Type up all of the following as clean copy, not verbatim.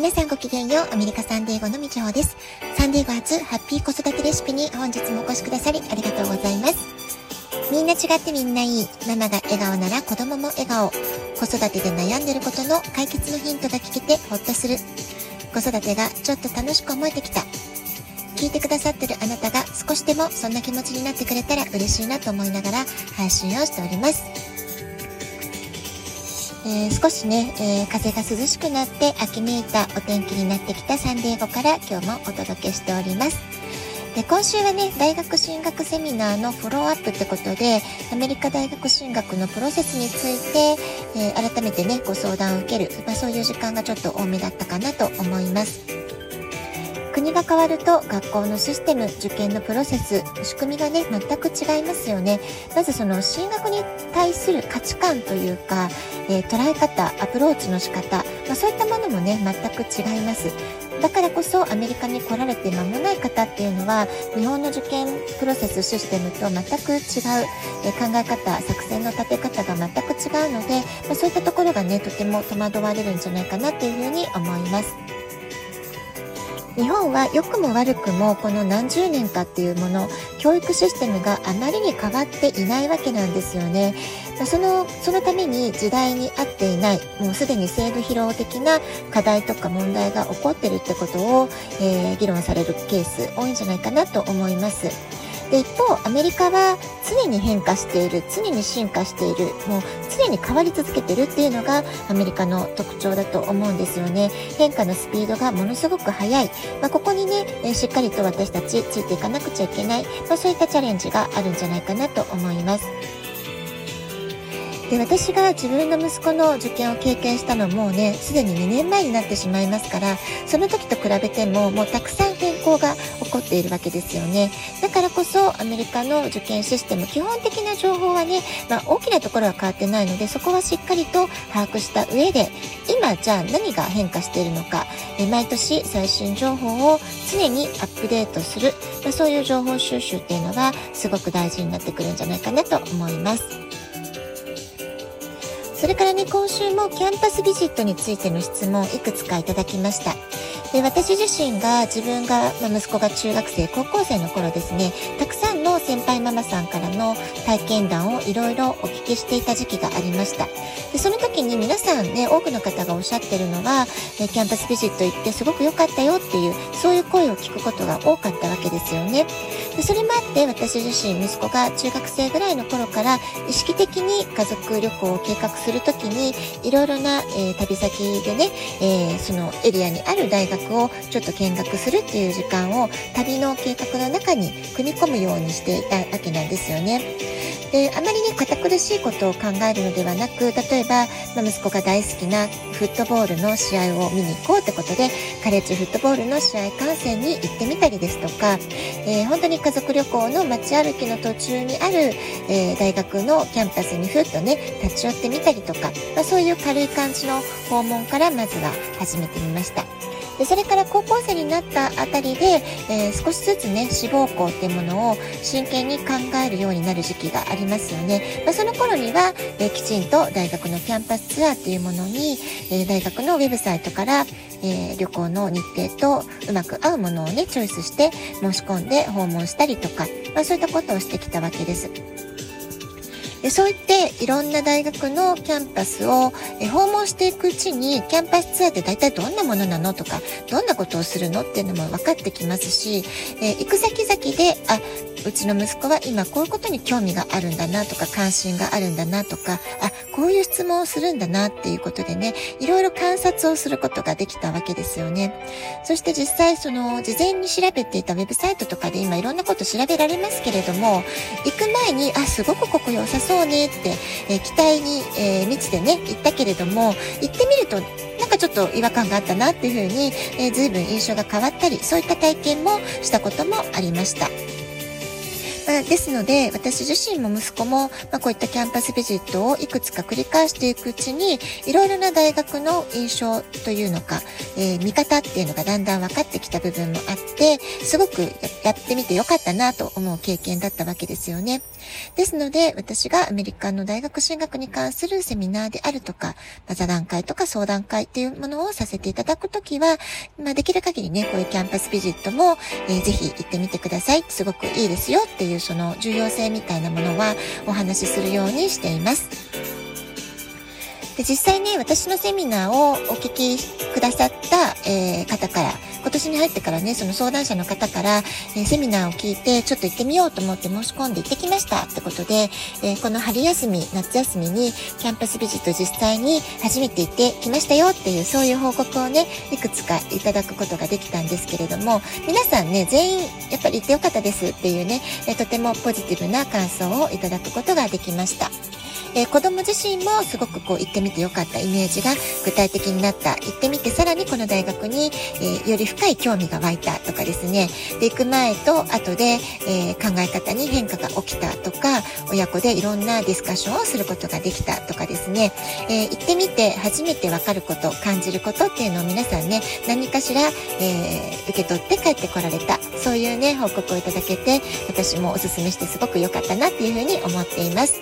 皆さんごきげんよう。アメリカサンディエゴのみちほです。サンディエゴ初ハッピー子育てレシピに本日もお越しくださりありがとうございます。みんな違ってみんないい。ママが笑顔なら子供も笑顔。子育てで悩んでることの解決のヒントが聞けてほっとする。子育てがちょっと楽しく思えてきた。聞いてくださってるあなたが少しでもそんな気持ちになってくれたら嬉しいなと思いながら配信をしております。少しね、風が涼しくなって秋めいたお天気になってきたサンディエゴから今日もお届けしております。で、今週はね、大学進学セミナーのフォローアップってことで、アメリカ大学進学のプロセスについて、改めてね、ご相談を受ける、そういう時間がちょっと多めだったかなと思います。国が変わると学校のシステム、受験のプロセス、仕組みがね、全く違いますよね。まずその進学に対する価値観というか、捉え方、アプローチの仕方、そういったものもね、全く違います。だからこそアメリカに来られて間もない方っていうのは日本の受験プロセスシステムと全く違う考え方、作戦の立て方が全く違うので、そういったところがね、とても戸惑われるんじゃないかなっていうふうに思います。日本は良くも悪くもこの何十年かっていうもの、教育システムがあまりに変わっていないわけなんですよね。そのために時代に合っていない、もうすでに制度疲労的な課題とか問題が起こってるってことを、議論されるケース多いんじゃないかなと思います。で、一方、アメリカは常に変化している、常に進化している、もう常に変わり続けているっていうのがアメリカの特徴だと思うんですよね。変化のスピードがものすごく速い。ここにね、しっかりと私たちついていかなくちゃいけない、そういったチャレンジがあるんじゃないかなと思います。で、私が自分の息子の受験を経験したのもね、すでに2年前になってしまいますから、その時と比べてももうたくさん変更が起こっているわけですよね。だからこそアメリカの受験システム、基本的な情報はね、大きなところは変わってないので、そこはしっかりと把握した上で、今じゃあ何が変化しているのか、毎年最新情報を常にアップデートする、そういう情報収集っていうのがすごく大事になってくるんじゃないかなと思います。それからね、今週もキャンパスビジットについての質問をいくつかいただきました。で、私自身が息子が中学生、高校生の頃ですね、たくさんの先輩ママさんからの体験談をいろいろお聞きしていた時期がありました。で、その時に皆さんね、多くの方がおっしゃってるのは、キャンパスビジット行ってすごく良かったよっていう、そういう声を聞くことが多かったわけですよね。で、それもあって私自身、息子が中学生ぐらいの頃から意識的に家族旅行を計画するときにいろいろな、旅先でね、そのエリアにある大学をちょっと見学するっていう時間を旅の計画の中に組み込むようにしていたわけなんですよね。で、あまりね、堅苦しいことを考えるのではなく、例えば、息子が大好きなフットボールの試合を見に行こうってことで、カレッジフットボールの試合観戦に行ってみたりですとか、本当に家族旅行の街歩きの途中にある、大学のキャンパスにふっとね、立ち寄ってみたりとか、そういう軽い感じの訪問からまずは始めてみました。で、それから高校生になったあたりで、少しずつね、志望校っていうものを真剣に考えるようになる時期がありますよね。その頃には、きちんと大学のキャンパスツアーっていうものに、大学のウェブサイトから、旅行の日程とうまく合うものをね、チョイスして申し込んで訪問したりとか、そういったことをしてきたわけです。で、そういっていろんな大学のキャンパスを訪問していくうちに、キャンパスツアーって大体どんなものなのとか、どんなことをするのっていうのも分かってきますし、行く先々で、うちの息子は今こういうことに興味があるんだなとか、関心があるんだなとか、こういう質問をするんだなっていうことでね、いろいろ観察をすることができたわけですよね。そして実際、その事前に調べていたウェブサイトとかで今いろんなこと調べられますけれども、行く前にすごくここ良さそうねって、期待に、満ちてね行ったけれども、行ってみるとなんかちょっと違和感があったなっていうふうに、随分印象が変わったり、そういった体験もしたこともありました。ですので私自身も息子も、こういったキャンパスビジットをいくつか繰り返していくうちにいろいろな大学の印象というのか、見方っていうのがだんだん分かってきた部分もあってすごくやってみてよかったなと思う経験だったわけですよね。ですので私がアメリカの大学進学に関するセミナーであるとか座談会とか相談会っていうものをさせていただくときは、できる限りねこういうキャンパスビジットも、ぜひ行ってみてください、すごくいいですよっていうその重要性みたいなものはお話しするようにしています。で実際ね私のセミナーをお聞きくださった、方から今年に入ってからねその相談者の方から、セミナーを聞いてちょっと行ってみようと思って申し込んで行ってきましたってことで、この春休み夏休みにキャンパスビジット実際に初めて行ってきましたよっていうそういう報告をねいくつかいただくことができたんですけれども、皆さんね全員やっぱり行ってよかったですっていうね、とてもポジティブな感想をいただくことができました。子供自身もすごくこう行ってみてよかったイメージが具体的になった、行ってみてさらにこの大学に、より深い興味が湧いたとかですね、で行く前と後で、考え方に変化が起きたとか親子でいろんなディスカッションをすることができたとかですね、行ってみて初めて分かること感じることっていうのを皆さんね何かしら、受け取って帰ってこられた、そういうね報告をいただけて私もおすすめしてすごく良かったなっていうふうに思っています。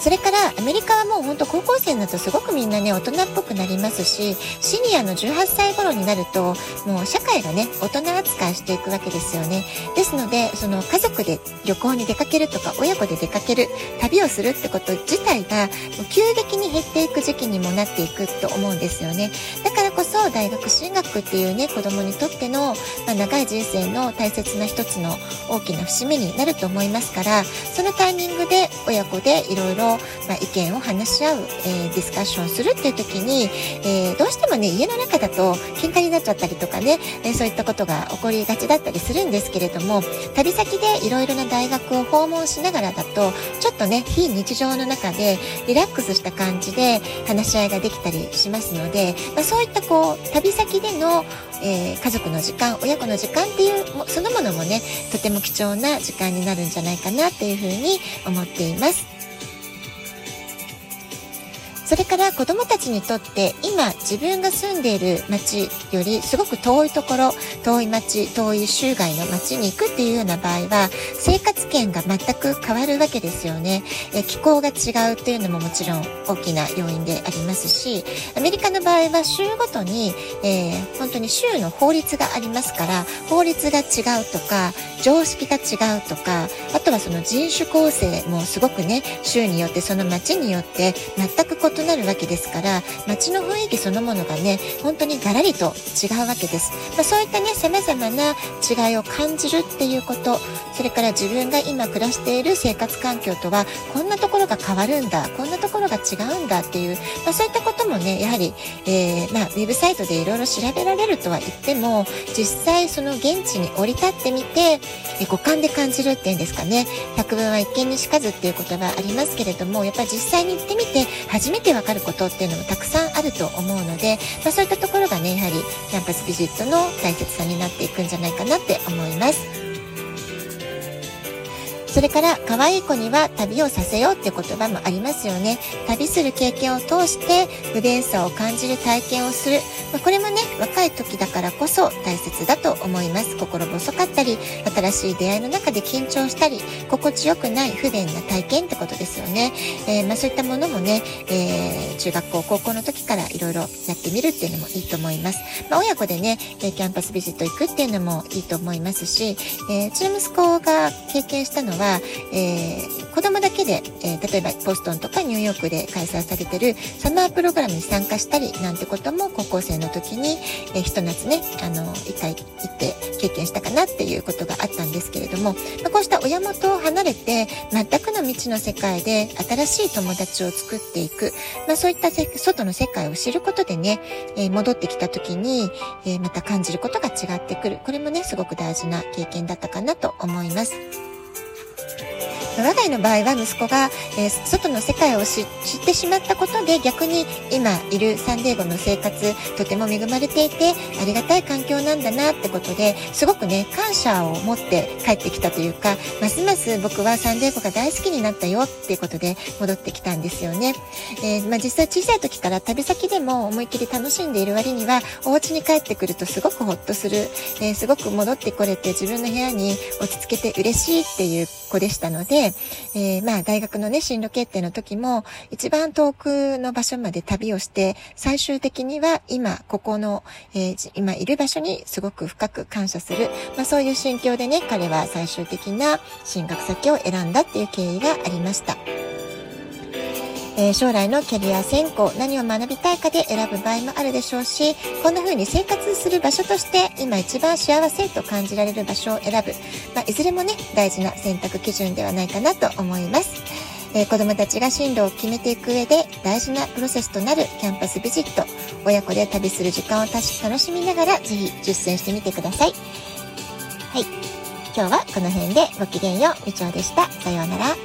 それからアメリカはもう本当高校生になるとすごくみんなね大人っぽくなりますし、シニアの18歳頃になるともう社会がね大人扱いしていくわけですよね。ですのでその家族で旅行に出かけるとか親子で出かける旅をするってこと自体が急激に減っていく時期にもなっていくと思うんですよね。だからこそ大学進学っていうね子供にとっての、長い人生の大切な一つの大きな節目になると思いますから、そのタイミングで親子でいろいろ意見を話し合う、ディスカッションするっていう時に、どうしてもね家の中だと喧嘩になっちゃったりとかね、そういったことが起こりがちだったりするんですけれども、旅先でいろいろな大学を訪問しながらだとちょっとね非日常の中でリラックスした感じで話し合いができたりしますので、そういったこう旅先での、家族の時間親子の時間っていうそのものもねとても貴重な時間になるんじゃないかなっていうふうに思っています。それから子どもたちにとって今自分が住んでいる町よりすごく遠いところ遠い町遠い州外の町に行くっていうような場合は生活圏が全く変わるわけですよね。気候が違うっていうのももちろん大きな要因でありますし、アメリカの場合は州ごとに、本当に州の法律がありますから、法律が違うとか常識が違うとか、あとはその人種構成もすごくね州によってその町によって全く異なるわけですから、街の雰囲気そのものがね本当にガラリと違うわけです。そういったね様々な違いを感じるっていうこと、それから自分が今暮らしている生活環境とはこんなところが変わるんだこんなところが違うんだっていう、そういったこともねやはり、ウェブサイトでいろいろ調べられるとは言っても実際その現地に降り立ってみて五感で感じるっていうんですかね、百聞は一見にしかずっていう言葉ありますけれども、やっぱり実際に行ってみて初めて分かることっていうのもたくさんあると思うので、そういったところがねやはりキャンパスビジットの大切さになっていくんじゃないかなって思います。それから可愛い子には旅をさせようって言葉もありますよね。旅する経験を通して不便さを感じる体験をする、これもね若い時だからこそ大切だと思います。心細かったり新しい出会いの中で緊張したり心地よくない不便な体験ってことですよね。そういったものもね、中学校高校の時からいろいろやってみるっていうのもいいと思います。親子でねキャンパスビジット行くっていうのもいいと思いますし、うちの息子が経験したのは子供だけで、例えばボストンとかニューヨークで開催されてるサマープログラムに参加したりなんてことも高校生の時に、ひと夏ね一回行って経験したかなっていうことがあったんですけれども、こうした親元を離れて全くの未知の世界で新しい友達を作っていく、そういった外の世界を知ることでね、戻ってきた時に、また感じることが違ってくる、これもねすごく大事な経験だったかなと思います。我が家の場合は息子が、外の世界を知ってしまったことで、逆に今いるサンディエゴの生活とても恵まれていてありがたい環境なんだなってことですごくね感謝を持って帰ってきたというか、ますます僕はサンディエゴが大好きになったよっていうことで戻ってきたんですよね。実際小さい時から旅先でも思いっきり楽しんでいる割にはお家に帰ってくるとすごくホッとする、すごく戻ってこれて自分の部屋に落ち着けて嬉しいっていう子でしたので、大学のね進路決定の時も一番遠くの場所まで旅をして最終的には今ここの、今いる場所にすごく深く感謝する、そういう心境でね彼は最終的な進学先を選んだっていう経緯がありました。将来のキャリア選考、何を学びたいかで選ぶ場合もあるでしょうし、こんな風に生活する場所として今一番幸せと感じられる場所を選ぶ、いずれもね大事な選択基準ではないかなと思います。子どもたちが進路を決めていく上で大事なプロセスとなるキャンパスビジット、親子で旅する時間を楽しみながらぜひ実践してみてください。はい、今日はこの辺でごきげんよう。みちおでした。さようなら。